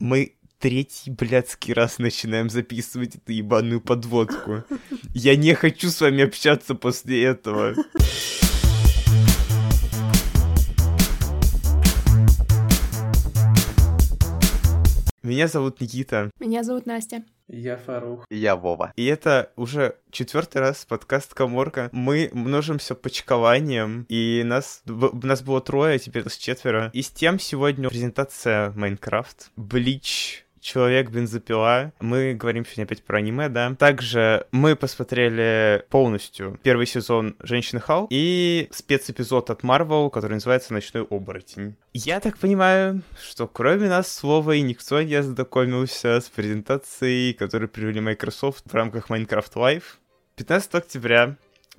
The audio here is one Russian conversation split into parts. мы третий блядский раз начинаем записывать эту ебаную подводку. Я не хочу с вами общаться после этого. Меня зовут Никита. Меня зовут Настя. Я Фарух. Я Вова. И это уже 4-й раз подкаст «Коморка». Мы множимся почкованием, и нас было 3, а теперь нас 4. И с тем сегодня презентация Minecraft, Bleach, Человек-Бензопила. Мы говорим сегодня опять про аниме, да. Также мы посмотрели полностью первый сезон «Женщины-Халк» и спецэпизод от Marvel, который называется «Ночной Оборотень». Я так понимаю, что кроме нас слова и никто не ознакомился с презентацией, которую привели Microsoft в рамках Minecraft Live. 15 октября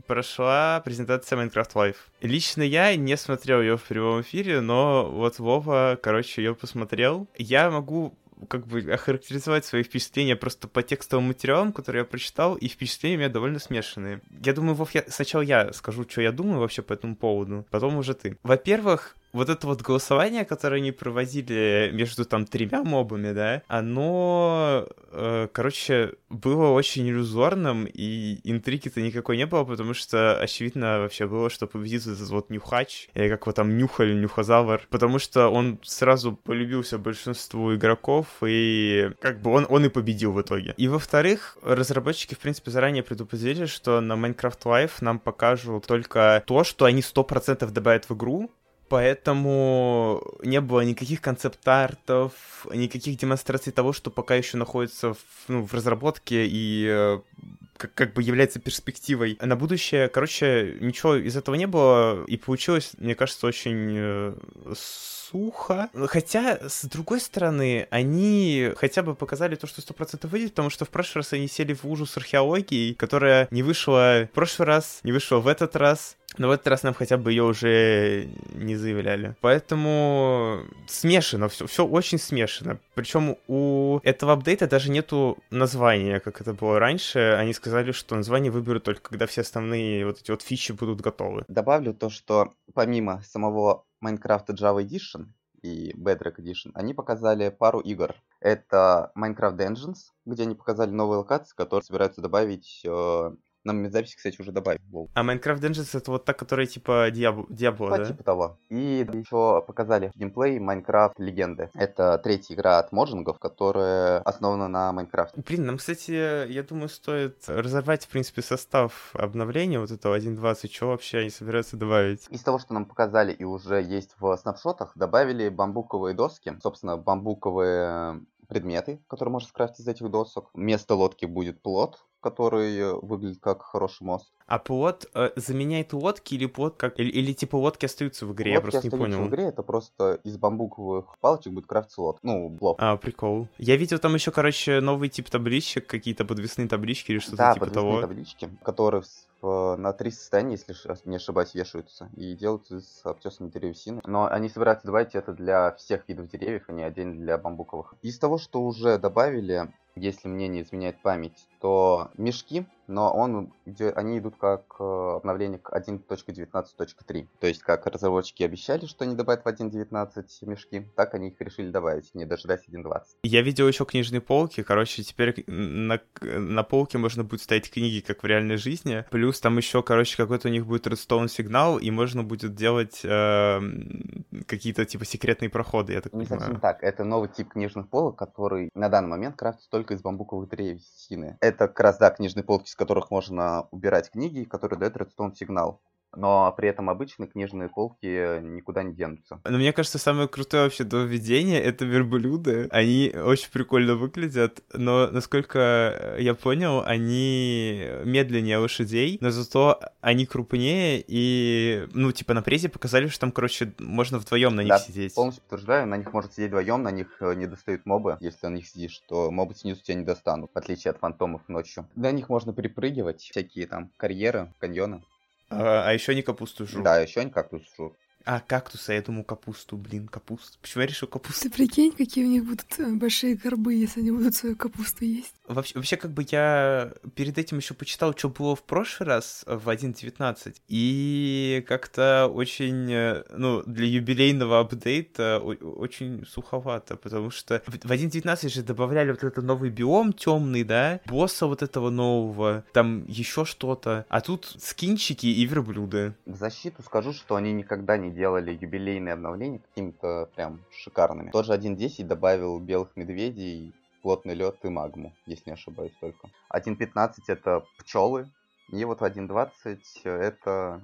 прошла презентация Minecraft Live. Лично я не смотрел ее в прямом эфире, но вот Вова, ее посмотрел. Я могу охарактеризовать свои впечатления просто по текстовым материалам, которые я прочитал, и впечатления у меня довольно смешанные. Я думаю, Вов, сначала я скажу, что я думаю вообще по этому поводу, потом уже ты. Во-первых, вот это вот голосование, которое они проводили между 3 мобами, да, оно, было очень иллюзорным, и интриги-то никакой не было, потому что, очевидно, вообще было, что победит этот вот Нюхач, или как его там Нюхаль, Нюхазавр, потому что он сразу полюбился большинству игроков, и он и победил в итоге. И, во-вторых, разработчики, в принципе, заранее предупредили, что на Minecraft Live нам покажут только то, что они 100% добавят в игру. Поэтому не было никаких концепт-артов, никаких демонстраций того, что пока еще находится в разработке и является перспективой. А на будущее, ничего из этого не было, и получилось, мне кажется, очень сухо. Хотя, с другой стороны, они хотя бы показали то, что 100% выйдет, потому что в прошлый раз они сели в лужу с археологией, которая не вышла в прошлый раз, не вышла в этот раз. Но в этот раз нам хотя бы ее уже не заявляли. Поэтому смешано, все очень смешано. Причем у этого апдейта даже нету названия, как это было раньше. Они сказали, что название выберут только когда все основные вот эти вот фичи будут готовы. Добавлю то, что помимо самого Minecraft Java Edition и Bedrock Edition, они показали пару игр. Это Minecraft Dungeons, где они показали новые локации, которые собираются добавить... Нам медзаписи, кстати, уже добавили. А Minecraft Dungeons это вот та, которая типа Диабло, да? Типа того. И еще показали геймплей Minecraft Легенды. Это 3-я игра от моджингов, которая основана на Minecraft. Блин, нам, кстати, я думаю, стоит разорвать, в принципе, состав обновления вот этого 1.20. Что вообще они собираются добавить? Из того, что нам показали и уже есть в снапшотах, добавили бамбуковые доски. Собственно, бамбуковые предметы, которые можно скрафтить из этих досок. Вместо лодки будет плот, который выглядит как хороший мост. А плот заменяет лодки или плот как... Или типа лодки остаются в игре? Лодки я просто не понял. В игре это просто из бамбуковых палочек будет крафтиться лодка. Блок. А, прикол. Я видел там еще, новый тип табличек, какие-то подвесные таблички или что-то типа того. Да, подвесные таблички, которые на 3 состояния, если не ошибаюсь, вешаются и делаются из обтесанной древесины. Но они собираются добавить это для всех видов деревьев, а не отдельно для бамбуковых. Из того, что уже добавили... Если мне не изменяет память, то мешки, но они идут как обновление к 1.19.3. То есть, как разработчики обещали, что они добавят в 1.19 мешки, так они их решили добавить, не дожидаясь 1.20. Я видел еще книжные полки. Теперь на полке можно будет ставить книги, как в реальной жизни. Плюс там еще, какой-то у них будет редстоун-сигнал, и можно будет делать какие-то, секретные проходы, я так понимаю. Не совсем так. Это новый тип книжных полок, который на данный момент крафтится только из бамбуковых древесины. Это как раз, книжные полки, с которых можно убирать книги, которые дают редстоун-сигнал. Но при этом обычно книжные полки никуда не денутся. Но мне кажется, самое крутое вообще нововведение — это верблюды. Они очень прикольно выглядят, но, насколько я понял, они медленнее лошадей, но зато они крупнее и, на прессе показали, что там, можно вдвоем на них сидеть. Да, полностью подтверждаю, на них можно сидеть вдвоем, на них не достают мобы. Если на них сидишь, то мобы снизу тебя не достанут, в отличие от фантомов ночью. На них можно припрыгивать, всякие там карьеры, каньоны. А еще они капусту жрут. Да, еще они кактус жрут. А, кактуса, я думал капусту, капусту. Почему я решил капусту? Ты прикинь, какие у них будут большие горбы, если они будут свою капусту есть. Вообще, как бы я перед этим еще почитал, что было в прошлый раз в 1.19, и как-то очень, ну, для юбилейного апдейта очень суховато, потому что в 1.19 же добавляли вот этот новый биом темный, да, босса вот этого нового, там еще что-то, а тут скинчики и верблюды. В защиту скажу, что они никогда не делали юбилейные обновления какими-то прям шикарными. Тот же 1.10 добавил белых медведей, плотный лед и магму, если не ошибаюсь только. 1.15 это пчелы, и вот 1.20 это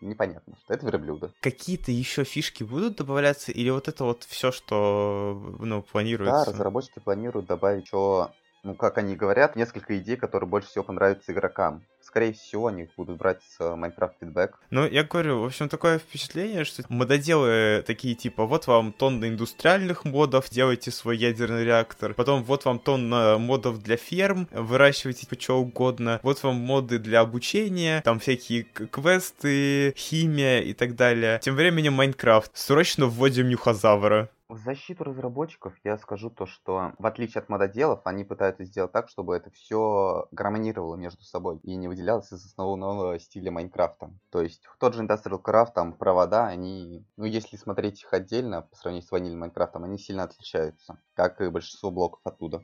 непонятно, что это верблюды. Какие-то еще фишки будут добавляться, или вот это вот все, что, ну, планируется? Да, разработчики планируют добавить еще, ну, как они говорят, несколько идей, которые больше всего понравятся игрокам. Скорее всего, они будут брать с Minecraft Feedback. Ну, я говорю, в общем, такое впечатление, что мододелы такие, типа, вот вам тонна индустриальных модов, делайте свой ядерный реактор, потом вот вам тонна модов для ферм, выращивайте типа, что угодно, вот вам моды для обучения, там всякие квесты, химия и так далее. Тем временем Minecraft. Срочно вводим Нюхазавра. В защиту разработчиков я скажу то, что в отличие от мододелов, они пытаются сделать так, чтобы это все гармонировало между собой и не выделялось из основного стиля Майнкрафта. То есть тот же Industrial Craft, там провода, они, ну если смотреть их отдельно по сравнению с ванильным Майнкрафтом, они сильно отличаются, как и большинство блоков оттуда.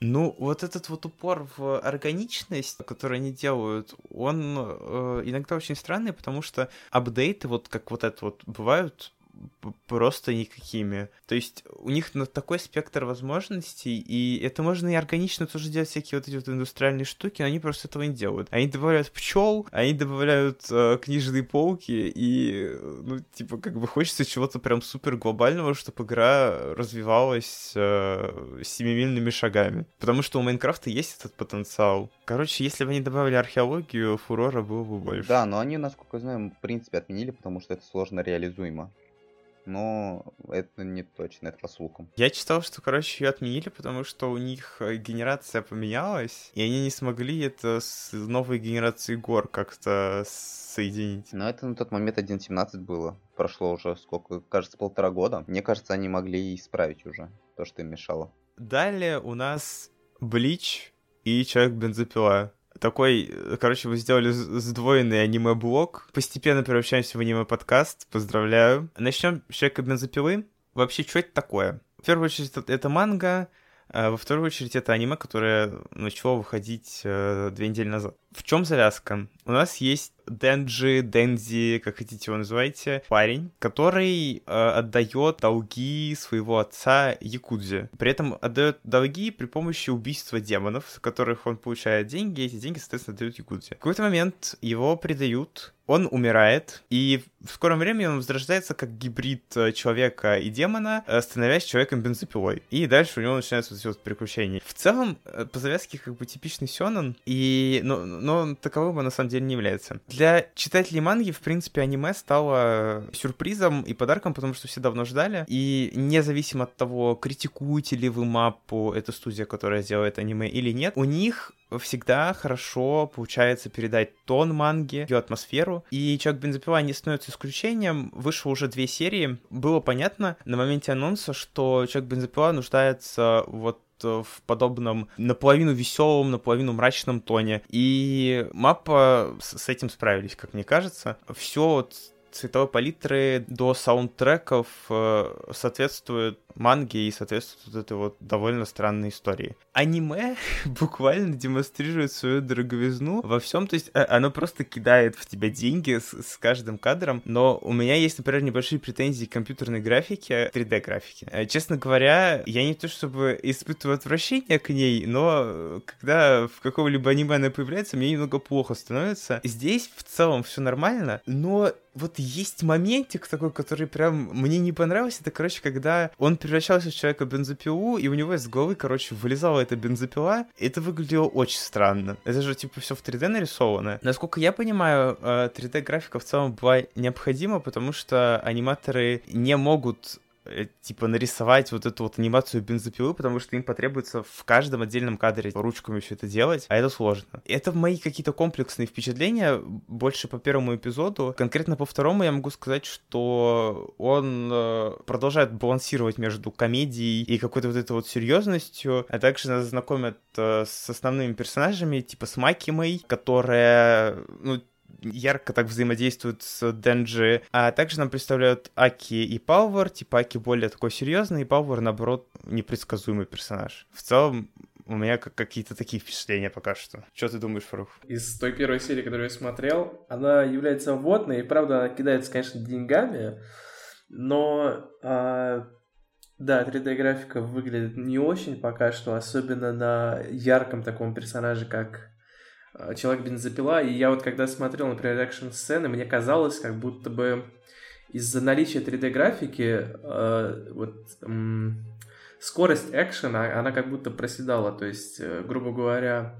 Ну, вот этот вот упор в органичность, который они делают, он иногда очень странный, потому что апдейты, вот как вот это вот, бывают просто никакими. То есть у них на такой спектр возможностей, и это можно и органично тоже делать всякие вот эти вот индустриальные штуки, но они просто этого не делают. Они добавляют пчел, они добавляют книжные полки, и, ну, типа, как бы хочется чего-то прям супер глобального, чтобы игра развивалась семимильными шагами. Потому что у Майнкрафта есть этот потенциал. Короче, если бы они добавили археологию, фурора было бы больше. Да, но они, насколько я знаю, в принципе отменили, потому что это сложно реализуемо. Но это не точно, это по слухам. Я читал, что, короче, ее отменили, потому что у них генерация поменялась, и они не смогли это с новой генерацией гор как-то соединить. Но это на тот момент 1.17 было. Прошло уже сколько? Кажется, 1.5 года. Мне кажется, они могли исправить уже то, что им мешало. Далее у нас Bleach и Человек-Бензопила. Такой, короче, вы сделали сдвоенный аниме-блог. Постепенно превращаемся в аниме-подкаст. Поздравляю. Начнем с Человека-бензопилы. Вообще, что это такое? В первую очередь, это манга. А во вторую очередь, это аниме, которое начало выходить 2 недели назад. В чем завязка? У нас есть Дэндзи, как хотите его называйте, парень, который отдает долги своего отца Якудзе. При этом отдает долги при помощи убийства демонов, с которых он получает деньги, и эти деньги, соответственно, отдают Якудзе. В какой-то момент его предают, он умирает, и в скором времени он возрождается как гибрид человека и демона, становясь человеком-бензопилой. И дальше у него начинаются вот эти вот приключения. В целом, по завязке как бы типичный сёнэн, и, но таковым он на самом деле не является. Для читателей манги, в принципе, аниме стало сюрпризом и подарком, потому что все давно ждали. И независимо от того, критикуете ли вы маппу, эту студию, которая делает аниме, или нет, у них всегда хорошо получается передать тон манги, ее атмосферу. И Человек-бензопила не становится исключением. Вышло уже 2 серии. Было понятно на моменте анонса, что Человек-бензопила нуждается вот в подобном наполовину веселом, наполовину мрачном тоне. И маппа с этим справились, как мне кажется. Все от цветовой палитры до саундтреков соответствует манге и соответствует вот этой вот довольно странной истории. Аниме буквально демонстрирует свою дороговизну во всем, то есть оно просто кидает в тебя деньги с каждым кадром, но у меня есть, например, небольшие претензии к компьютерной графике, 3D-графике. Честно говоря, я не то чтобы испытываю отвращение к ней, но когда в каком-либо аниме она появляется, мне немного плохо становится. Здесь в целом все нормально, но вот есть моментик такой, который прям мне не понравился, это, короче, когда он превращался в человека-бензопилу, и у него из головы, короче, вылезала эта бензопила, это выглядело очень странно. Это же, типа, все в 3D нарисовано. Насколько я понимаю, 3D-графика в целом была необходима, потому что аниматоры не могут типа, нарисовать вот эту вот анимацию бензопилы, потому что им потребуется в каждом отдельном кадре ручками все это делать, а это сложно. Это мои какие-то комплексные впечатления, больше по первому эпизоду. Конкретно по второму я могу сказать, что он продолжает балансировать между комедией и какой-то вот этой вот серьезностью, а также нас знакомят с основными персонажами, типа с Макимой, которая, ну, ярко так взаимодействуют с Дэндзи. А также нам представляют Аки и Пауэр. Типа Аки более такой серьезный, и Пауэр, наоборот, непредсказуемый персонаж. В целом, у меня какие-то такие впечатления пока что. Что ты думаешь, Фарух? Из той первой серии, которую я смотрел, она является вводной, и правда, она кидается, конечно, деньгами, но... Да, 3D-графика выглядит не очень пока что, особенно на ярком таком персонаже, как... Человек-бензопила, и я вот когда смотрел, например, экшн-сцены, мне казалось, как будто бы из-за наличия 3D-графики скорость экшена, она как будто проседала, то есть, грубо говоря,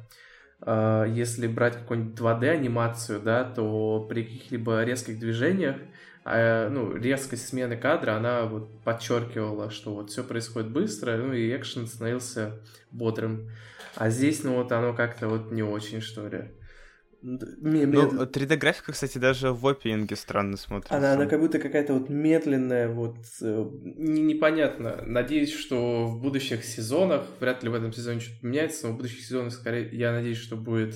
если брать какую-нибудь 2D-анимацию, да, то при каких-либо резких движениях, ну, резкость смены кадра, она вот подчеркивала, что вот все происходит быстро, ну, и экшен становился бодрым. А здесь, ну, вот оно как-то вот не очень, что ли. Ну, 3D-графика, кстати, даже в опенинге странно смотрится. Она как будто какая-то вот медленная, вот... Непонятно. Надеюсь, что в будущих сезонах, вряд ли в этом сезоне что-то меняется, но в будущих сезонах, скорее, я надеюсь, что будет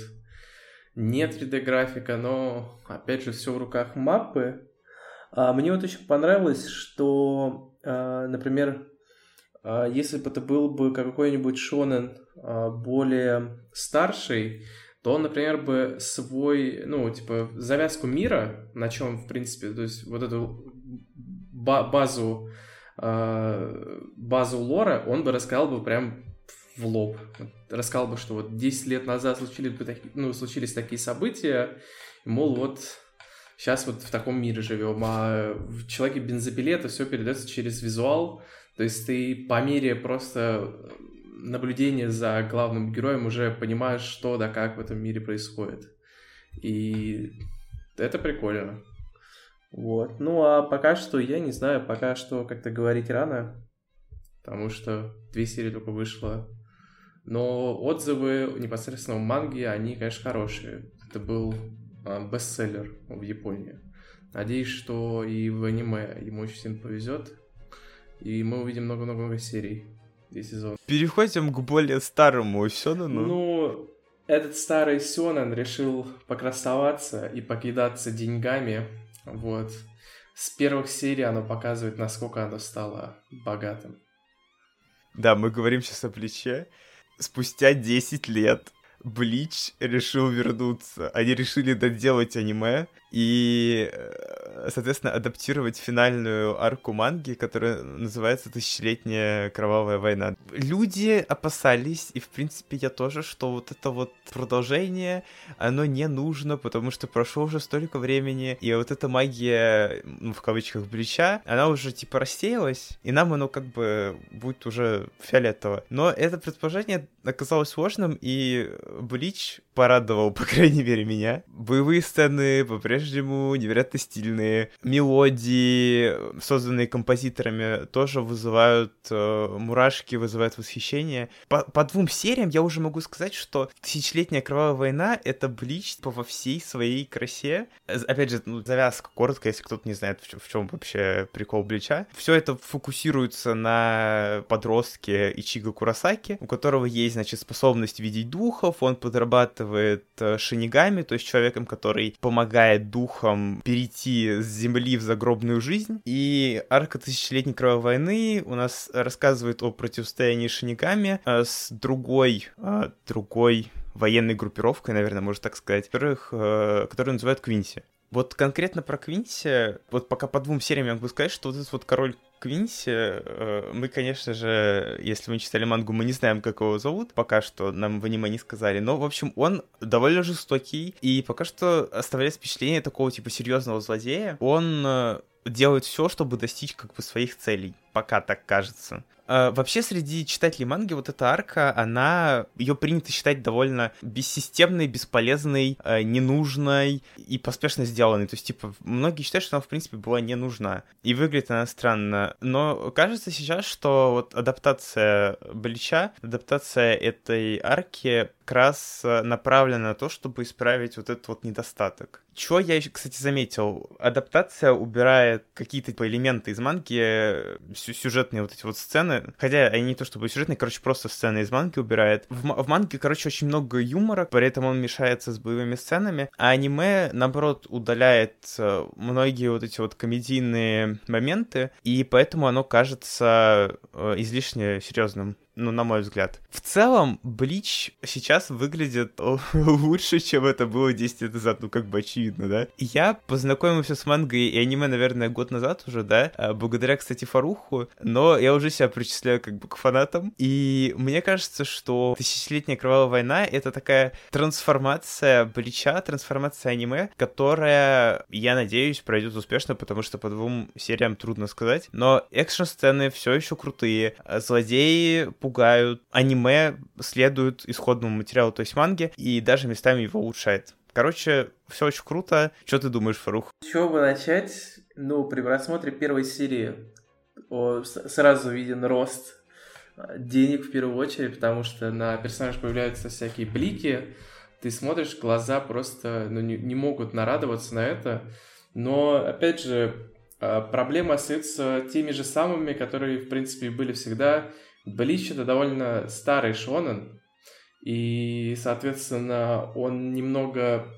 не 3D-графика, но, опять же, все в руках мапы. А мне вот очень понравилось, что, например... Если бы это был бы какой-нибудь шонен более старший, то он, например, бы свой, ну, типа, завязку мира, на чем, в принципе, то есть вот эту базу лора, он бы рассказал бы прям в лоб. Рассказал бы, что вот 10 лет назад случились такие события, мол, вот... Сейчас вот в таком мире живем, а в Человеке-бензопиле это все передается через визуал, то есть ты по мере просто наблюдения за главным героем уже понимаешь, что да как в этом мире происходит, и это прикольно. Вот, ну а пока что, я не знаю, пока что как-то говорить рано, потому что 2 серии только вышло, но отзывы непосредственно в манге, они, конечно, хорошие, это был... бестселлер в Японии. Надеюсь, что и в аниме ему очень сильно повезет, и мы увидим много-много серий и сезонов. Переходим к более старому сёнэну. Ну, этот старый сёнэн решил покрасоваться и покидаться деньгами. Вот. С первых серий оно показывает, насколько оно стало богатым. Да, мы говорим сейчас о Бличе. Спустя 10 лет Блич решил вернуться. Они решили доделать аниме и, соответственно, адаптировать финальную арку манги, которая называется «Тысячелетняя кровавая война». Люди опасались, и, в принципе, я тоже, что вот это вот продолжение, оно не нужно, потому что прошло уже столько времени, и вот эта магия, ну, в кавычках, Блича, она уже, типа, рассеялась, и нам оно как бы будет уже фиолетово. Но это предположение оказалось сложным, и Блич порадовал, по крайней мере, меня. Боевые сцены по-прежнему невероятно стильные. Мелодии, созданные композиторами, тоже вызывают мурашки, вызывают восхищение. По 2 сериям я уже могу сказать, что «Тысячелетняя кровавая война» — это Блич во всей своей красе. Опять же, ну, завязка коротко, если кто-то не знает, в чем вообще прикол Блича. Все это фокусируется на подростке Ичиго Куросаки, у которого есть, значит, способность видеть духов, он подрабатывает шинигами, то есть человеком, который помогает духам перейти с земли в загробную жизнь. И арка «Тысячелетней кровавой войны» у нас рассказывает о противостоянии шинигами с другой военной группировкой, наверное, можно так сказать, которую называют Квинси. Вот конкретно про Квинси, вот пока по 2 сериям я могу сказать, что вот этот вот король Квинси, мы, конечно же, если мы читали мангу, мы не знаем, как его зовут, пока что нам в аниме не сказали, но, в общем, он довольно жестокий, и пока что оставляет впечатление такого, типа, серьезного злодея. Он делают все, чтобы достичь как бы своих целей. Пока так кажется. Вообще, среди читателей манги вот эта арка, она... Ее принято считать довольно бессистемной, бесполезной, ненужной и поспешно сделанной. То есть, типа, многие считают, что она, в принципе, была не нужна. И выглядит она странно. Но кажется сейчас, что вот адаптация Блича, адаптация этой арки как раз направлена на то, чтобы исправить вот этот вот недостаток. Чего я еще, кстати, заметил. Адаптация убирает какие-то типа, элементы из манги, сюжетные вот эти вот сцены, хотя они не то чтобы сюжетные, короче, просто сцены из манги убирает. В манге, короче, очень много юмора, при этом он мешается с боевыми сценами, а аниме, наоборот, удаляет многие вот эти вот комедийные моменты, и поэтому оно кажется излишне серьезным. Ну, на мой взгляд. В целом, Блич сейчас выглядит лучше, чем это было 10 лет назад, ну, как бы очевидно, да? Я познакомился с мангой и аниме, наверное, год назад уже, да? Благодаря, кстати, Фаруху, но я уже себя причисляю как бы к фанатам, и мне кажется, что «Тысячелетняя кровавая война» — это такая трансформация Блича, трансформация аниме, которая, я надеюсь, пройдет успешно, потому что по двум сериям трудно сказать, но экшн-сцены все еще крутые, злодеи пугают, аниме следует исходному материалу, то есть манге, и даже местами его улучшает. Короче, все очень круто. Что ты думаешь, Фарух? С чего бы начать? Ну, при просмотре первой серии сразу виден рост денег в первую очередь, потому что на персонажах появляются всякие блики, ты смотришь, глаза просто не могут нарадоваться на это, но, опять же, проблемы остаются теми же самыми, которые, в принципе, были всегда. Блич — это довольно старый шонен, и, соответственно, он немного...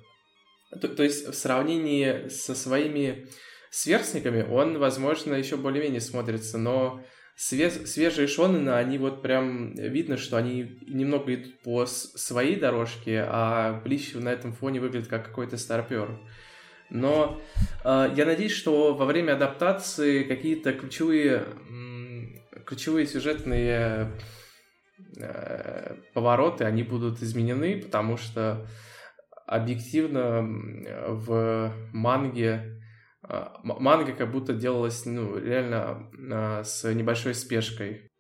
То есть в сравнении со своими сверстниками он, возможно, еще более-менее смотрится, но свежие шонены, они вот прям видно, что они немного идут по своей дорожке, а Блич на этом фоне выглядит как какой-то старпер. Но я надеюсь, что во время адаптации какие-то ключевые сюжетные повороты, они будут изменены, потому что объективно в манге манга как будто делалась реально с небольшой спешкой.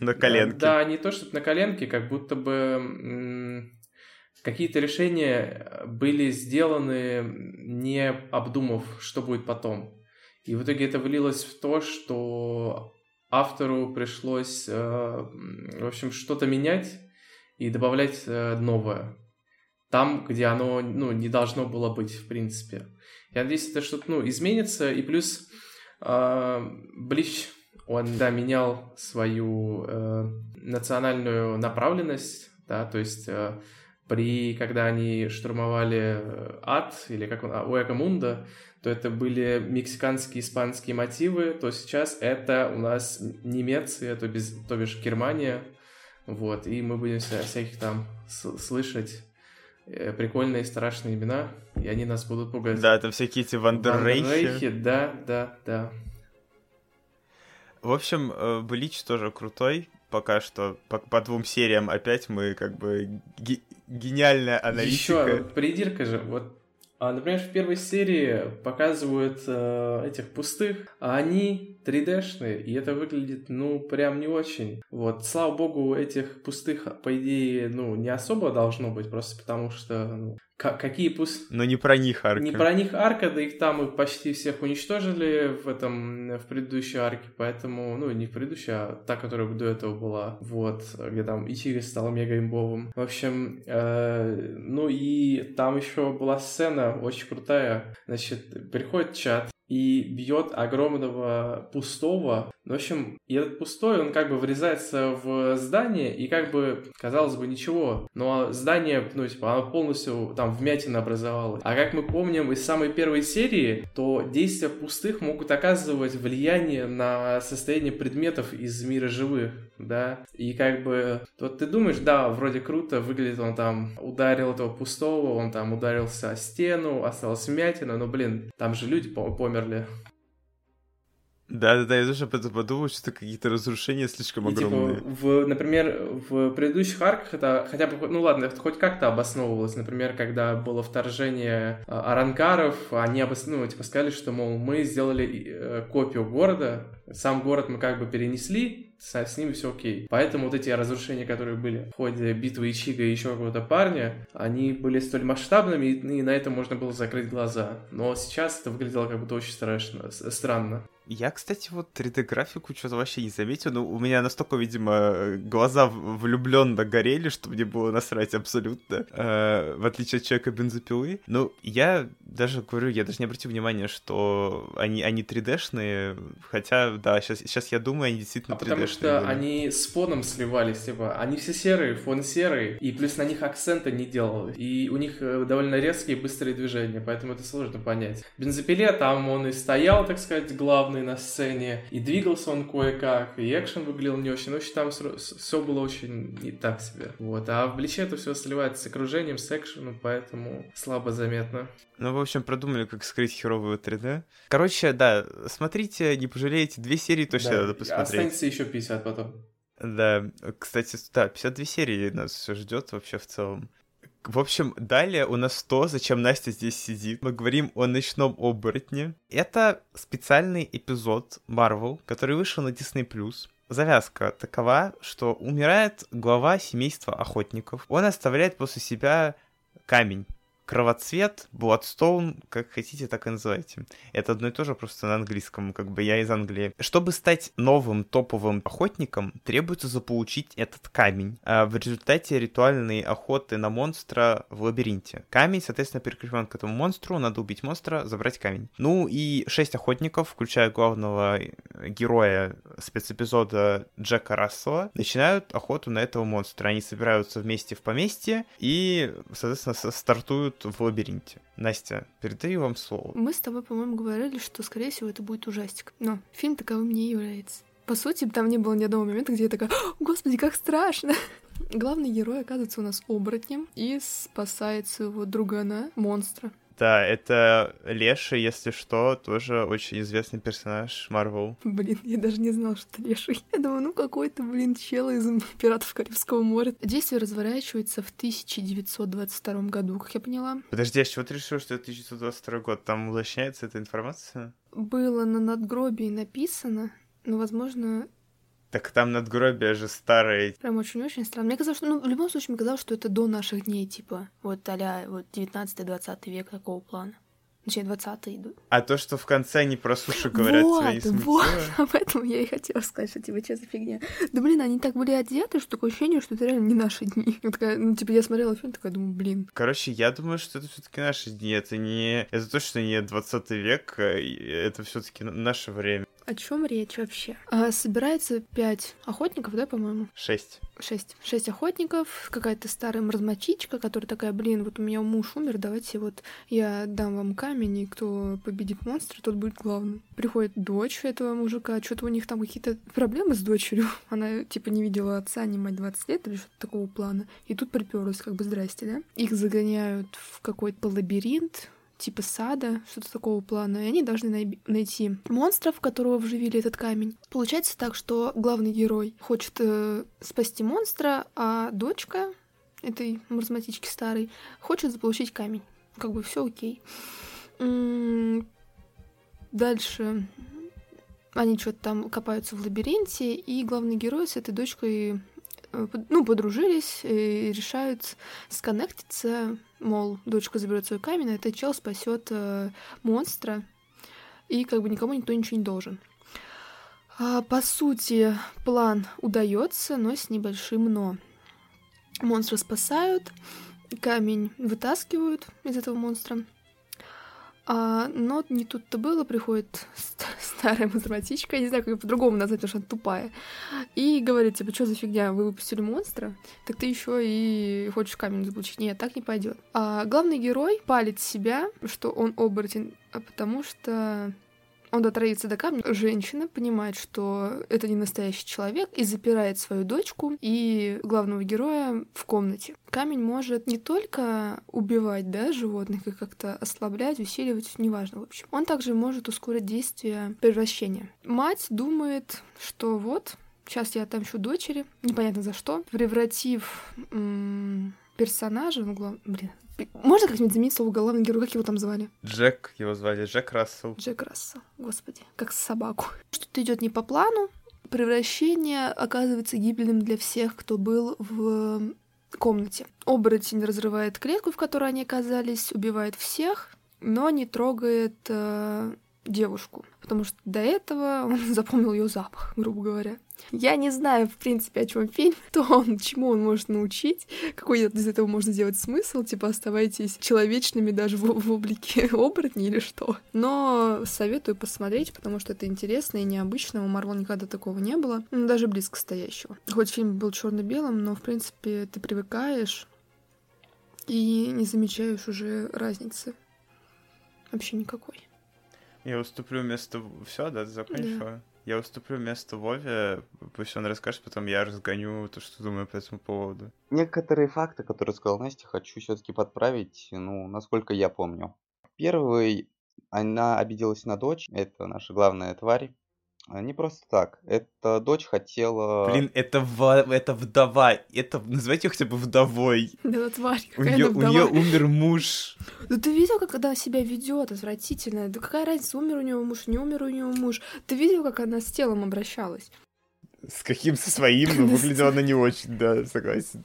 На коленке. Да, не то чтобы на коленке, как будто бы какие-то решения были сделаны, не обдумав, что будет потом. И в итоге это вылилось в то, что автору пришлось, в общем, что-то менять и добавлять новое. Там, где оно, не должно было быть, в принципе. Я надеюсь, это что-то, изменится. И плюс Блич, он, да, менял свою национальную направленность, да, то есть когда они штурмовали ад, или как он, Уэкамунда, то это были мексиканские, испанские мотивы, то сейчас это у нас Немеция, то бишь Германия, вот, и мы будем всяких там слышать прикольные страшные имена, и они нас будут пугать. Да, это всякие эти Вандеррейхи, да. В общем, Блич тоже крутой. Пока что по двум сериям опять мы как бы гениальная аналитика. Еще придирка же. Вот, например, в первой серии показывают этих пустых, а они 3D-шные, и это выглядит, прям не очень. Вот, слава богу, этих пустых, по идее, не особо должно быть, просто потому что... какие пустые... Но не про них арка. Не про них арка, да их там почти всех уничтожили в предыдущей арке, поэтому, не в предыдущей, а та, которая до этого была, вот, где там Ичиро стал мега-имбовым. В общем, и там еще была сцена очень крутая, значит, приходит чат и бьет огромного пустого. В общем, и этот пустой, он как бы врезается в здание, и как бы, казалось бы, ничего. Но здание, оно полностью там вмятина образовалось. А как мы помним из самой первой серии, то действия пустых могут оказывать влияние на состояние предметов из мира живых, да. И как бы, вот ты думаешь, да, вроде круто, выглядит он там, ударил этого пустого, он там ударился о стену, осталась вмятина, но, блин, там же люди померли. Да-да-да, я тоже подумал, что это какие-то разрушения слишком огромные. Типа, например, в предыдущих арках это хотя бы, ну ладно, это хоть как-то обосновывалось. Например, когда было вторжение аранкаров, они сказали, что, мол, мы сделали копию города, сам город мы как бы перенесли, с ними все окей. Поэтому вот эти разрушения, которые были в ходе битвы Ичига и еще какого-то парня, они были столь масштабными, и на это можно было закрыть глаза. Но сейчас это выглядело как будто очень странно. Я, кстати, вот 3D-графику что-то вообще не заметил, но у меня настолько, видимо, глаза влюбленно горели, что мне было насрать абсолютно, в отличие от Человека-Бензопилы. Ну, я даже говорю, я даже не обратил внимания, что они 3D-шные, хотя, да, сейчас я думаю, они действительно 3D-шные. Потому что они с фоном сливались, типа, они все серые, фон серый, и плюс на них акцента не делалось, и у них довольно резкие быстрые движения, поэтому это сложно понять. В Бензопиле там он и стоял, так сказать, главный, на сцене, и двигался он кое-как, и экшен выглядел не очень, очень там все было очень не так себе. Вот, а в Бличе это все сливается с окружением, с экшеном, поэтому слабо заметно. Ну, в общем, продумали, как скрыть херовую 3D. Короче, да, смотрите, не пожалеете, 2 серии точно, да, надо посмотреть. Останется еще 50 потом. Да, кстати, да, 52 серии нас все ждет вообще в целом. В общем, далее у нас то, зачем Настя здесь сидит. Мы говорим о «Ночном оборотне». Это специальный эпизод Marvel, который вышел на Disney+. Завязка такова, что умирает глава семейства охотников. Он оставляет после себя камень. Кровоцвет, Бладстоун, как хотите, так и называйте. Это одно и то же, просто на английском, как бы я из Англии. Чтобы стать новым топовым охотником, требуется заполучить этот камень. А в результате ритуальной охоты на монстра в лабиринте. Камень, соответственно, прикреплен к этому монстру, надо убить монстра, забрать камень. Ну и 6 охотников, включая главного героя спецэпизода Джека Рассела, начинают охоту на этого монстра. Они собираются вместе в поместье и, соответственно, стартуют в лабиринте. Настя, передаю вам слово. Мы с тобой, по-моему, говорили, что, скорее всего, это будет ужастик. Но фильм таковым не является. По сути, там не было ни одного момента, где я такая: «Господи, как страшно!» Главный герой оказывается у нас оборотнем и спасает своего другана, монстра. Да, это Леший, если что, тоже очень известный персонаж Marvel. Блин, я даже не знала, что это Леший. Я думаю, ну какой-то, блин, чел из «Пиратов Карибского моря». Действие разворачивается в 1922 году, как я поняла. Подожди, а с чего ты решила, что это 1922 год? Там уточняется эта информация? Было на надгробии написано, но, возможно... Так там надгробия же старые. Прям очень-очень странно. Мне казалось, что, ну, в любом случае, мне казалось, что это до наших дней, типа, вот а-ля вот 19-20 век такого плана. Значит, 20-й идут. А то, что в конце они про суши говорят, тебя не смутило? Вот, об этом я и хотела сказать, что, типа, что за фигня. Да, блин, они так были одеты, что такое ощущение, что это реально не наши дни. Я такая, ну, типа, я смотрела фильм, такая, думаю, блин. Короче, я думаю, что это все-таки наши дни. Это не... Это точно не 20 век, это все-таки наше время. О чем речь вообще? Собирается 5 охотников, да, по-моему? 6 охотников, какая-то старая мразмачичка, которая такая: блин, вот у меня муж умер, давайте вот я дам вам камень, и кто победит монстра, тот будет главным. Приходит дочь этого мужика, что-то у них там какие-то проблемы с дочерью. Она, типа, не видела отца, ни мать 20 лет или что-то такого плана. И тут припёрлась, как бы, здрасте, да? Их загоняют в какой-то лабиринт, типа сада, что-то такого плана, и они должны найти монстров, которого вживили этот камень. Получается так, что главный герой хочет спасти монстра, а дочка этой маразматички старой хочет заполучить камень. Как бы все окей. Дальше они что-то там копаются в лабиринте, и главный герой с этой дочкой, ну, подружились и решают сконнектиться, мол, дочка заберет свой камень, а этот чел спасет монстра, и как бы никому никто ничего не должен. По сути, план удается, но с небольшим «но». Монстра спасают, камень вытаскивают из этого монстра, но не тут-то было, приходит старая математичка, я не знаю, как ее по-другому назвать, потому что она тупая, и говорит, типа, что за фигня, вы выпустили монстра, так ты еще и хочешь камень заполучить. Нет, так не пойдет. А главный герой палит себя, что он оборотень, потому что Он дотроится до камня. Женщина понимает, что это не настоящий человек, и запирает свою дочку и главного героя в комнате. Камень может не только убивать, да, животных и как-то ослаблять, усиливать, неважно, в общем. Он также может ускорить действие превращения. Мать думает, что вот, сейчас я отомщу дочери, непонятно за что, превратив персонажа, ну, можно как-нибудь заменить слово «главный герой», как его там звали? Джек, его звали Джек Рассел. Джек Рассел, господи, как собаку. Что-то идет не по плану, превращение оказывается гибельным для всех, кто был в комнате. Оборотень разрывает клетку, в которой они оказались, убивает всех, но не трогает девушку, потому что до этого он запомнил ее запах, грубо говоря. Я не знаю, в принципе, о чем фильм, чему он может научить, какой из этого можно сделать смысл, типа оставайтесь человечными даже в облике оборотней или что. Но советую посмотреть, потому что это интересно и необычно, у Marvel никогда такого не было, даже близко стоящего. Хоть фильм был черно-белым, но, в принципе, ты привыкаешь и не замечаешь уже разницы. Вообще никакой. Я уступлю место... Все, да, ты закончила? Да. Я уступлю место Вове, пусть он расскажет, потом я разгоню то, что думаю по этому поводу. Некоторые факты, которые сказала Настя, хочу все-таки подправить, насколько я помню. Первый, она обиделась на дочь, это наша главная тварь. Не просто так, эта дочь хотела... Блин, это вдова, это называйте ее хотя бы вдовой. Да, тварь, какая вдова. У нее умер муж. Да ты видел, как она себя ведет отвратительно? Да какая разница, умер у него муж, не умер у него муж? Ты видел, как она с телом обращалась? С каким, со своим, но выглядела она не очень, да, согласен.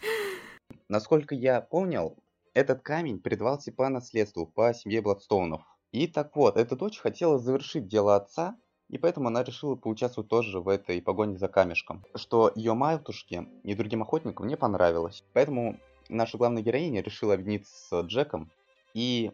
Насколько я понял, этот камень передавался по наследству, по семье Бладстоунов. И так вот, эта дочь хотела завершить дело отца, и поэтому она решила поучаствовать тоже в этой погоне за камешком, что ее матушке и другим охотникам не понравилось. Поэтому наша главная героиня решила объединиться с Джеком и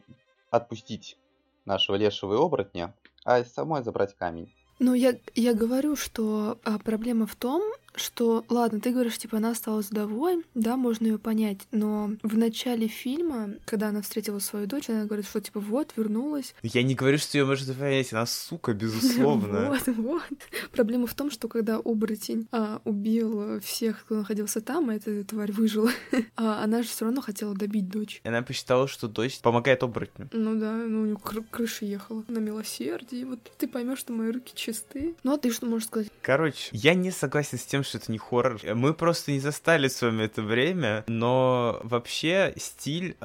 отпустить нашего лешего и оборотня, а самой забрать камень. Ну, я говорю, что проблема в том, что, ладно, ты говоришь, типа, она осталась вдовой, да, можно ее понять, но в начале фильма, когда она встретила свою дочь, она говорит, что, типа, вот, вернулась. Я не говорю, что ее можно понять, она сука, безусловно. Вот. Проблема в том, что когда оборотень убил всех, кто находился там, и эта тварь выжила, она же все равно хотела добить дочь. Она посчитала, что дочь помогает оборотню. Ну да, у нее крыша ехала на милосердие, вот ты поймешь, что мои руки чисты. Ну а ты что можешь сказать? Короче, я не согласен с тем, что это не хоррор. Мы просто не застали с вами это время, но вообще стиль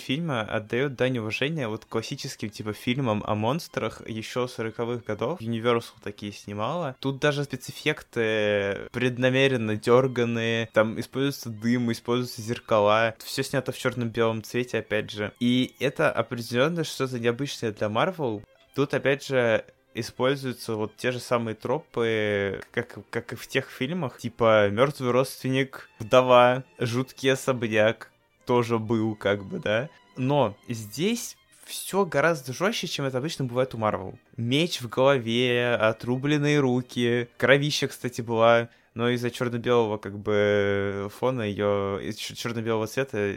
фильма отдает дань уважения вот классическим типа фильмам о монстрах еще 40-х годов. Universal такие снимала. Тут даже спецэффекты преднамеренно дерганые, там используется дым, используются зеркала. Все снято в черно-белом цвете, опять же. И это определенно что-то необычное для Marvel. Тут, опять же, используются вот те же самые тропы, как и в тех фильмах. Типа мертвый родственник, вдова, жуткий особняк тоже был, как бы, да. Но здесь все гораздо жестче, чем это обычно бывает у Marvel. Меч в голове, отрубленные руки, кровища, кстати, была. Но из-за черно-белого, как бы, фона ее, из черно-белого цвета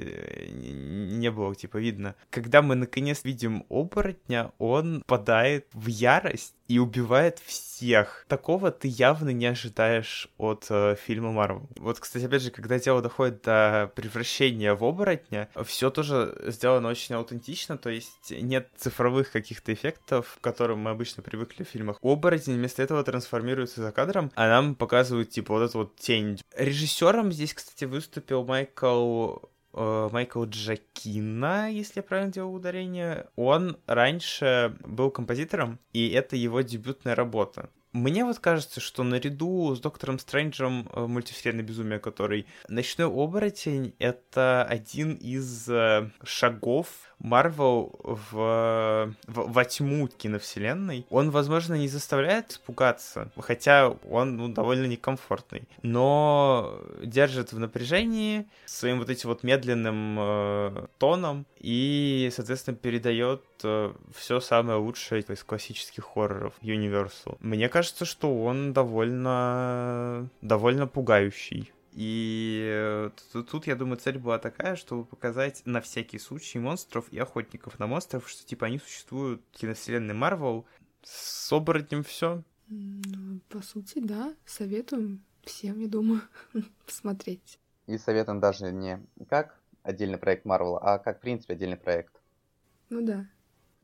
не было, типа, видно. Когда мы, наконец, видим оборотня, он впадает в ярость и убивает всех. Такого ты явно не ожидаешь от фильма Marvel. Вот, кстати, опять же, когда дело доходит до превращения в оборотня, все тоже сделано очень аутентично, то есть нет цифровых каких-то эффектов, к которым мы обычно привыкли в фильмах. Оборотень вместо этого трансформируется за кадром, а нам показывают, типа, вот эту вот тень. Режиссером здесь, кстати, выступил Майкл Джакина, если я правильно делал ударение. Он раньше был композитором, и это его дебютная работа. Мне вот кажется, что наряду с Доктором Стрэнджем в мультивселенной безумия, который «Ночной оборотень» — это один из шагов Марвел во тьму киновселенной. Он, возможно, не заставляет испугаться, хотя он довольно некомфортный, но держит в напряжении своим вот этим вот медленным тоном и, соответственно, передает все самое лучшее из классических хорроров Universal. Мне кажется, что он довольно пугающий. И тут, я думаю, цель была такая, чтобы показать на всякий случай монстров и охотников на монстров, что, типа, они существуют в киновселенной Marvel, С оборотнем все? Ну, по сути, да. Советуем всем, я думаю, посмотреть. И советуем даже не как отдельный проект Marvel, а как, в принципе, отдельный проект. Ну да.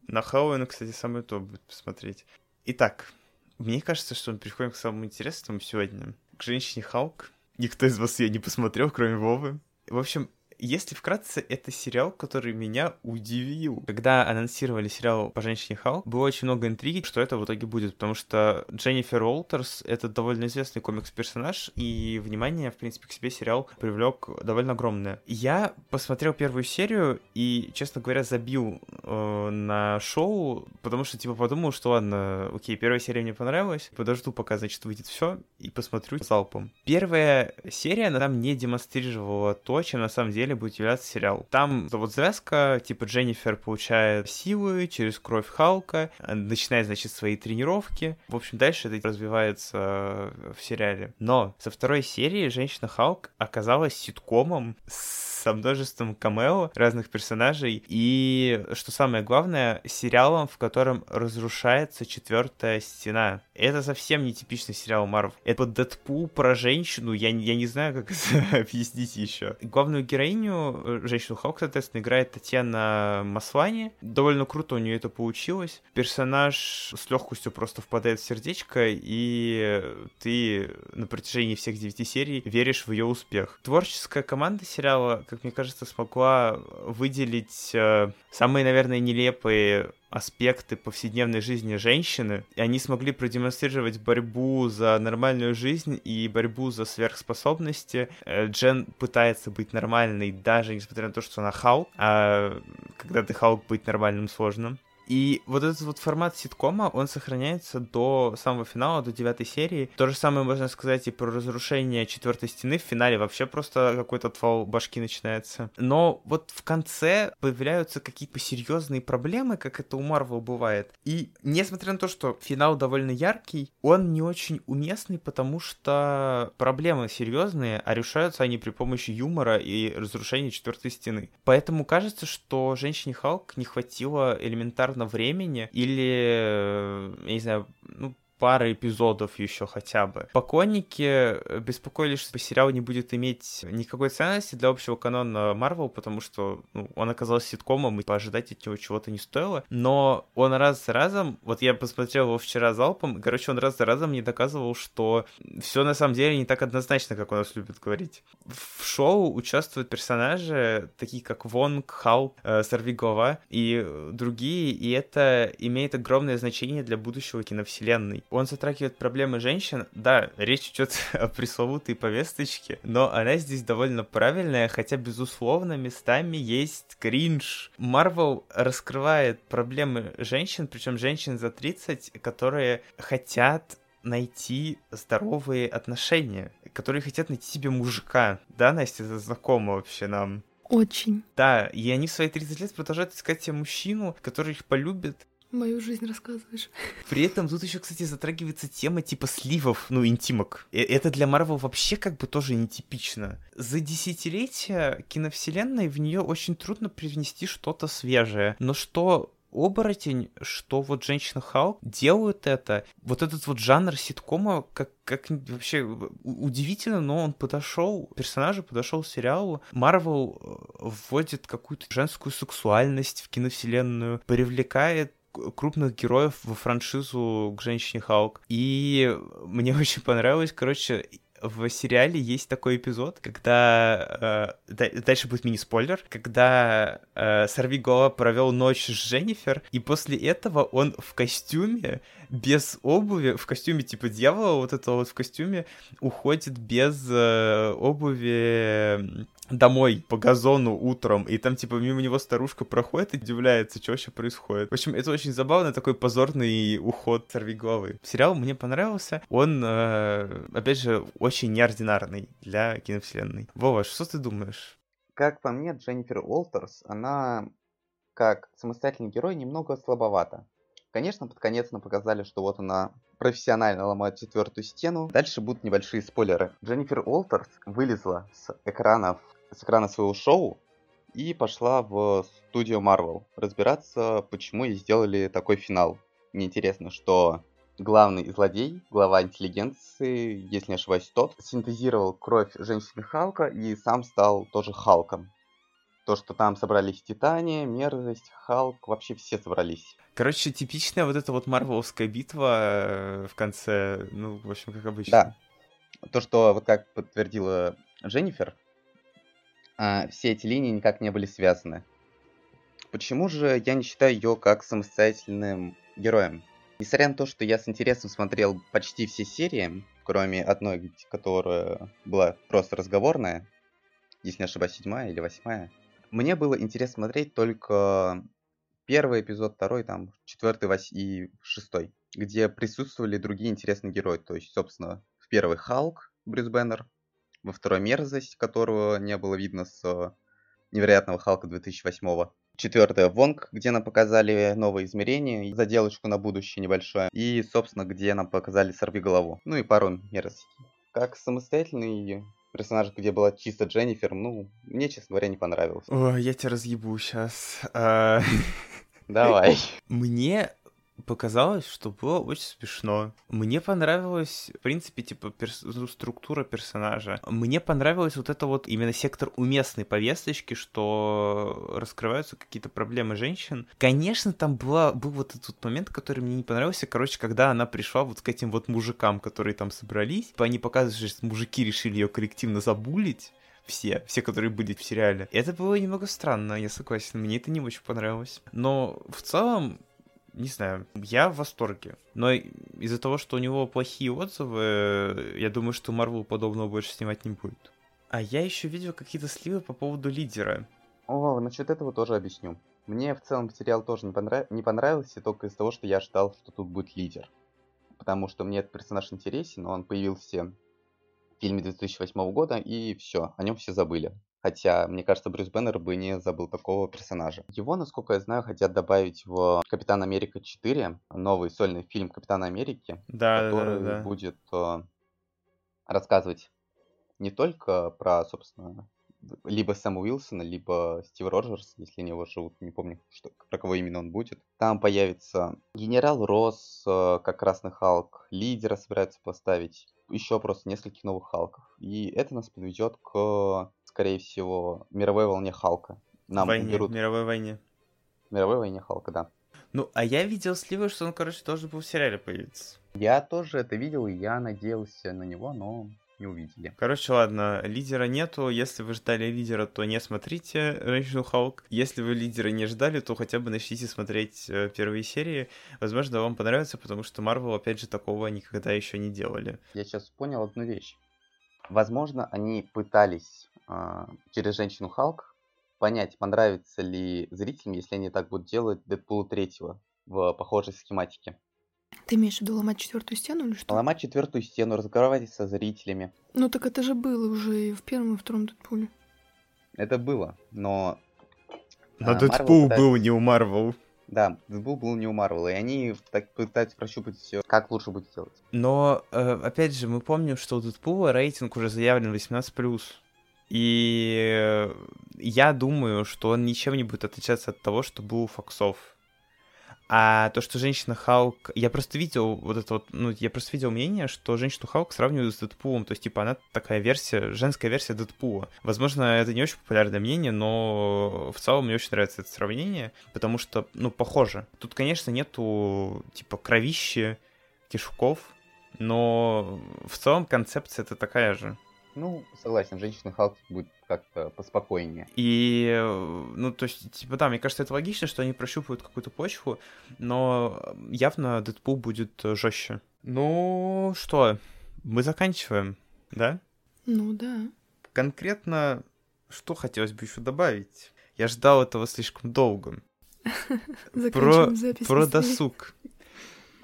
На Хэллоуин, кстати, самое то будет посмотреть. Итак, мне кажется, что мы переходим к самому интересному сегодня. К Женщине-Халк. Никто из вас ее не посмотрел, кроме Вовы. В общем, если вкратце, это сериал, который меня удивил. Когда анонсировали сериал по Женщине-Халк, было очень много интриги, что это в итоге будет, потому что Дженнифер Уолтерс — это довольно известный комикс-персонаж, и внимание, в принципе, к себе сериал привлек довольно огромное. Я посмотрел первую серию и, честно говоря, забил на шоу, потому что, типа, подумал, что ладно, окей, первая серия мне понравилась, подожду, пока, значит, выйдет все, и посмотрю залпом. Первая серия, она там не демонстрировала то, чем на самом деле будет являться сериал. Там вот завязка, типа Дженнифер получает силы через кровь Халка, начинает, значит, свои тренировки. В общем, дальше это развивается в сериале. Но со второй серии Женщина-Халк оказалась ситкомом со множеством камео разных персонажей и, что самое главное, сериалом, в котором разрушается четвертая стена. Это совсем не типичный сериал Marvel. Это Дэдпул про женщину, я не знаю, как это объяснить еще. Главную героиню Женщину-Халк, соответственно, играет Татьяна Маслани. Довольно круто у нее это получилось. Персонаж с легкостью просто впадает в сердечко, и ты на протяжении всех 9 серий веришь в ее успех. Творческая команда сериала, как мне кажется, смогла выделить самые, наверное, нелепые аспекты повседневной жизни женщины, и они смогли продемонстрировать борьбу за нормальную жизнь и борьбу за сверхспособности. Джен пытается быть нормальной, даже несмотря на то, что она Халк, а когда ты Халк, быть нормальным сложно. И вот этот вот формат ситкома, он сохраняется до самого финала, до 9 серии. То же самое можно сказать и про разрушение четвертой стены. В финале вообще просто какой-то отвал башки начинается. Но вот в конце появляются какие-то серьезные проблемы, как это у Марвел бывает. И несмотря на то, что финал довольно яркий, он не очень уместный, потому что проблемы серьезные, а решаются они при помощи юмора и разрушения четвертой стены. Поэтому кажется, что Женщине-Халк не хватило элементарно времени или, я не знаю, пары эпизодов еще хотя бы. Поклонники беспокоились, что сериал не будет иметь никакой ценности для общего канона Marvel, потому что он оказался ситкомом, и поожидать от него чего-то не стоило. Но он раз за разом, вот я посмотрел его вчера залпом, он раз за разом мне доказывал, что все на самом деле не так однозначно, как у нас любят говорить. В шоу участвуют персонажи, такие как Вонг, Халк, Сорвиголова и другие, и это имеет огромное значение для будущего киновселенной. Он затрагивает проблемы женщин. Да, речь идет о пресловутой повесточке, но она здесь довольно правильная, хотя, безусловно, местами есть кринж. Marvel раскрывает проблемы женщин, причем женщин за 30, которые хотят найти здоровые отношения, которые хотят найти себе мужика. Да, Настя, это знакомо вообще нам? Очень. Да, и они в свои 30 лет продолжают искать себе мужчину, который их полюбит. Мою жизнь рассказываешь. При этом тут еще, кстати, затрагивается тема типа сливов, интимок. Это для Marvel вообще как бы тоже нетипично. За десятилетия киновселенной в нее очень трудно привнести что-то свежее. Но что Оборотень, что вот Женщина-Халк делают это. Вот этот вот жанр ситкома, как вообще удивительно, но он подошел к сериалу. Marvel вводит какую-то женскую сексуальность в киновселенную, привлекает крупных героев во франшизу к Женщине-Халк. И мне очень понравилось, в сериале есть такой эпизод, когда... дальше будет мини-спойлер. Когда Сорвиголова провел ночь с Дженнифер, и после этого он в костюме, без обуви, в костюме типа дьявола, вот это вот в костюме, уходит без обуви домой по газону утром, и там типа мимо него старушка проходит и удивляется, что вообще происходит. В общем, это очень забавно, такой позорный уход Сорвиголовы. Сериал мне понравился, он, опять же, очень неординарный для киновселенной. Вова, что ты думаешь? Как по мне, Дженнифер Уолтерс, она как самостоятельный герой немного слабовата. Конечно, под конец нам показали, что вот она профессионально ломает четвертую стену. Дальше будут небольшие спойлеры. Дженнифер Уолтерс вылезла с экрана своего шоу и пошла в студию Marvel разбираться, почему ей сделали такой финал. Мне интересно, что главный злодей, глава интеллигенции, если не ошибаюсь, тот, синтезировал кровь Женщины-Халка и сам стал тоже Халком. То, что там собрались Титане, Мерзость, Халк, вообще все собрались. Короче, типичная вот эта вот марвеловская битва в конце, ну, в общем, как обычно. Да. То, что, вот как подтвердила Дженнифер, все эти линии никак не были связаны. Почему же я не считаю ее как самостоятельным героем? Несмотря на то, что я с интересом смотрел почти все серии, кроме одной, которая была просто разговорная, если не ошибаюсь, 7-я или 8-я, мне было интересно смотреть только первый эпизод, второй, там, 4-й и 6-й, где присутствовали другие интересные герои. То есть, собственно, в первый Халк, Брюс Бэннер, во второй Мерзость, которого не было видно с невероятного Халка 2008-го. 4-я Вонг, где нам показали новые измерения, заделочку на будущее небольшое. И, собственно, где нам показали Сорвиголову. Ну и пару Мерзостей. Как самостоятельный персонаж, где была чисто Дженнифер, ну, мне, честно говоря, не понравилось. Ой, я тебя разъебу сейчас. Давай. Мне показалось, что было очень смешно. Мне понравилась, в принципе, типа, структура персонажа. Мне понравилась вот это вот именно сектор уместной повесточки, что раскрываются какие-то проблемы женщин. Конечно, там был вот этот момент, который мне не понравился. Короче, когда она пришла вот к этим вот мужикам, которые там собрались. Они показывают, что мужики решили ее коллективно забулить. Все, которые были в сериале. Это было немного странно, я согласен. Мне это не очень понравилось. Но в целом, не знаю, я в восторге. Но из-за того, что у него плохие отзывы, я думаю, что Marvel подобного больше снимать не будет. А я еще видел какие-то сливы по поводу Лидера. О, насчет этого тоже объясню. Мне в целом сериал тоже не понравился, только из-за того, что я ждал, что тут будет Лидер. Потому что мне этот персонаж интересен, но он появился в фильме 2008 года, и все, о нем все забыли. Хотя, мне кажется, Брюс Бэннер бы не забыл такого персонажа. Его, насколько я знаю, хотят добавить в «Капитан Америка 4», новый сольный фильм «Капитана Америки», который будет рассказывать не только про, собственно, либо Сэма Уилсона, либо Стива Роджерса, если они его живут, не помню, про кого именно он будет. Там появится генерал Росс, как Красный Халк, Лидера собираются поставить, еще просто нескольких новых Халков. И это нас подведет к, скорее всего, мировой волне Халка. Нам уберут... мировой войне. Мировой войне Халка, да. Ну, а я видел сливы, что он, короче, должен был в сериале появиться. Я тоже это видел, и я надеялся на него, но не увидели. Короче, ладно, Лидера нету. Если вы ждали Лидера, то не смотрите Женщину-Халк. Если вы Лидера не ждали, то хотя бы начните смотреть первые серии. Возможно, вам понравится, потому что Marvel, опять же, такого никогда еще не делали. Я сейчас понял одну вещь. Возможно, они пытались через Женщину-Халк понять, понравится ли зрителям, если они так будут делать Дэдпула 3 в похожей схематике. Ты имеешь в виду ломать четвертую стену или что? Ломать четвертую стену, разговаривать со зрителями. Ну так это же было уже и в первом, и в втором Дэдпуле. Это было, но... Но Дэдпул был не у Марвел. Да, Дэдпул был не у Марвел, и они так пытаются прощупать все, как лучше будет делать. Но, опять же, мы помним, что у Дэдпула рейтинг уже заявлен 18+. И я думаю, что он ничем не будет отличаться от того, что был у Фоксов. А то, что Женщина-Халк... Я просто видел вот это вот... Ну, я просто видел мнение, что Женщину-Халк сравнивают с Дэдпулом. То есть, типа, она такая версия... Женская версия Дэдпула. Возможно, это не очень популярное мнение, но в целом мне очень нравится это сравнение, потому что, ну, похоже. Тут, конечно, нету, типа, кровищи, кишков, но в целом концепция это такая же. Ну, согласен, Женщина-Халк будет как-то поспокойнее. И, ну, то есть, типа, да, мне кажется, это логично, что они прощупывают какую-то почву, но явно Дэдпул будет жестче. Ну, что, мы заканчиваем, да? Ну, да. Конкретно, что хотелось бы еще добавить? Я ждал этого слишком долго. Заканчиваем запись. Про досуг.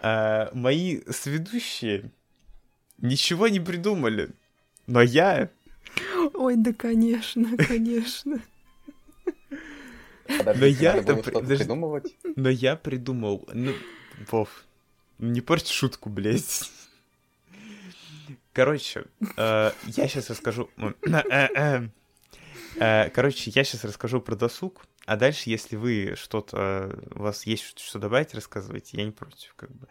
Мои сведущие ничего не придумали. Но я... Ой, да, конечно. Подожди, но я придумал. Ну, Вов, не порть шутку, блядь. Короче, я сейчас расскажу про досуг. А дальше, если вы что-то, у вас есть что добавить, рассказывайте, я не против, как бы.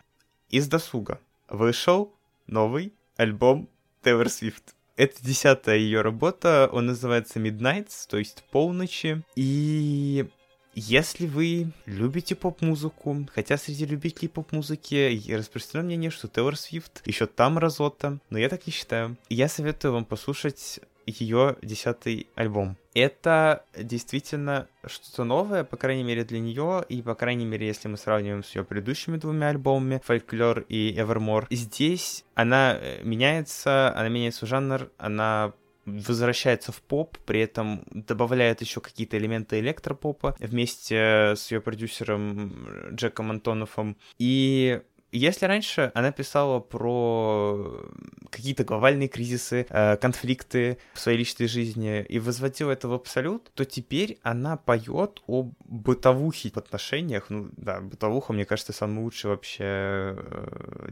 Из досуга вышел новый альбом Taylor Swift. Это 10-я ее работа, он называется Midnights, то есть полночи. И если вы любите поп-музыку, хотя среди любителей поп-музыки распространено мнение, что Taylor Swift еще там разота, но я так не считаю. Я советую вам послушать ее 10-й альбом. Это действительно что-то новое, по крайней мере для нее, и по крайней мере, если мы сравниваем с ее предыдущими двумя альбомами, Folklore и Evermore. Здесь она меняется в жанр, она возвращается в поп, при этом добавляет еще какие-то элементы электропопа вместе с ее продюсером Джеком Антоновым. И если раньше она писала про какие-то глобальные кризисы, конфликты в своей личной жизни и возводила это в абсолют, то теперь она поет о бытовухе в отношениях. Ну да, бытовуха, мне кажется, самый лучший вообще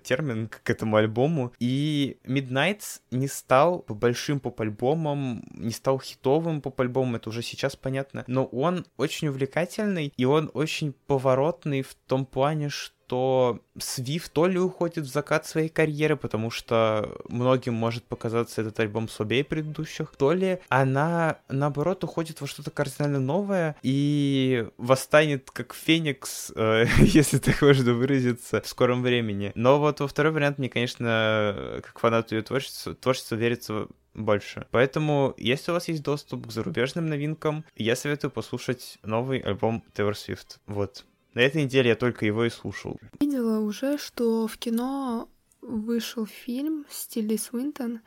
термин к этому альбому. И Midnights не стал большим поп-альбомом, не стал хитовым поп-альбомом, это уже сейчас понятно, но он очень увлекательный и он очень поворотный в том плане, что Свифт то ли уходит в закат своей карьеры, потому что многим может показаться этот альбом слабее предыдущих, то ли она, наоборот, уходит во что-то кардинально новое и восстанет как Феникс, если так можно выразиться, в скором времени. Но вот во второй вариант мне, конечно, как фанату ее творчества верится больше. Поэтому, если у вас есть доступ к зарубежным новинкам, я советую послушать новый альбом Taylor Swift. Вот. На этой неделе я только его и слушал. Видела уже, что в кино вышел фильм с Тилли Свинтон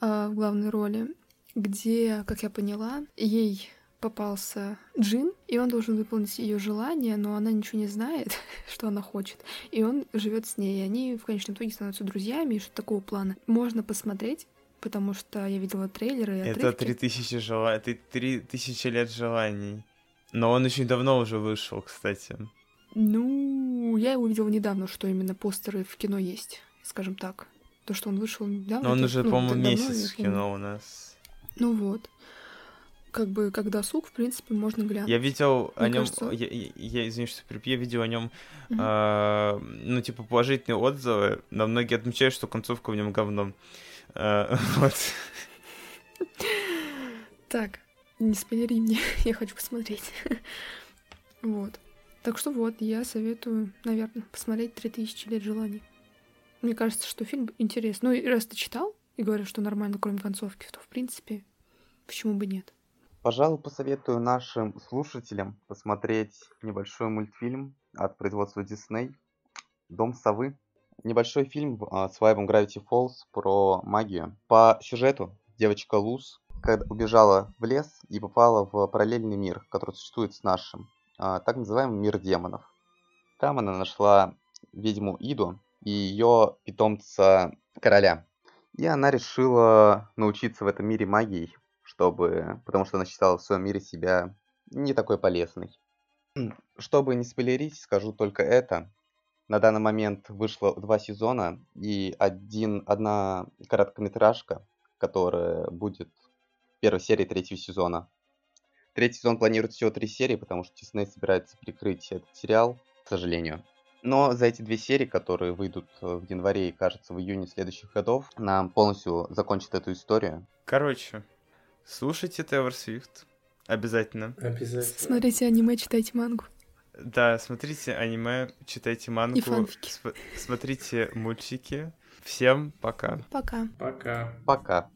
в главной роли, где, как я поняла, ей попался джин, и он должен выполнить ее желание, но она ничего не знает, что она хочет, и он живет с ней, и они в конечном итоге становятся друзьями, и что-то такого плана. Можно посмотреть, потому что я видела трейлеры и отрывки. Это 3000 лет желаний. Но он очень давно уже вышел, кстати. Ну, я увидела недавно, что именно постеры в кино есть, скажем так. То, что он вышел недавно. Но он уже, по-моему, месяц в кино у нас. Ну вот. Как бы, как досуг, в принципе, можно глянуть. Я видел о нем, извини, что я видел о нем, ну, типа, положительные отзывы, но многие отмечают, что концовка в нем говном. Вот. Так, не спойлери мне, я хочу посмотреть. Вот. Так что вот, я советую, наверное, посмотреть 3000 лет желаний. Мне кажется, что фильм интересный. Ну, и раз ты читал и говоришь, что нормально, кроме концовки, то, в принципе, почему бы нет? Пожалуй, посоветую нашим слушателям посмотреть небольшой мультфильм от производства Disney «Дом совы». Небольшой фильм с вайбом Gravity Falls про магию. По сюжету девочка Луз убежала в лес и попала в параллельный мир, который существует с нашим. Так называемый мир демонов. Там она нашла ведьму Иду и ее питомца короля. И она решила научиться в этом мире магии, потому что она считала в своем мире себя не такой полезной. Чтобы не спойлерить, скажу только это. На данный момент вышло 2 сезона и одна короткометражка, которая будет в первой серии 3-го сезона. 3-й сезон планирует всего 3 серии, потому что Disney собирается прикрыть этот сериал, к сожалению. Но за эти 2 серии, которые выйдут в январе и, кажется, в июне следующих годов, нам полностью закончат эту историю. Короче, слушайте Taylor Swift. Обязательно. Смотрите аниме, читайте мангу. Да, смотрите аниме, читайте мангу. И фанфики. Смотрите мультики. Всем пока. Пока.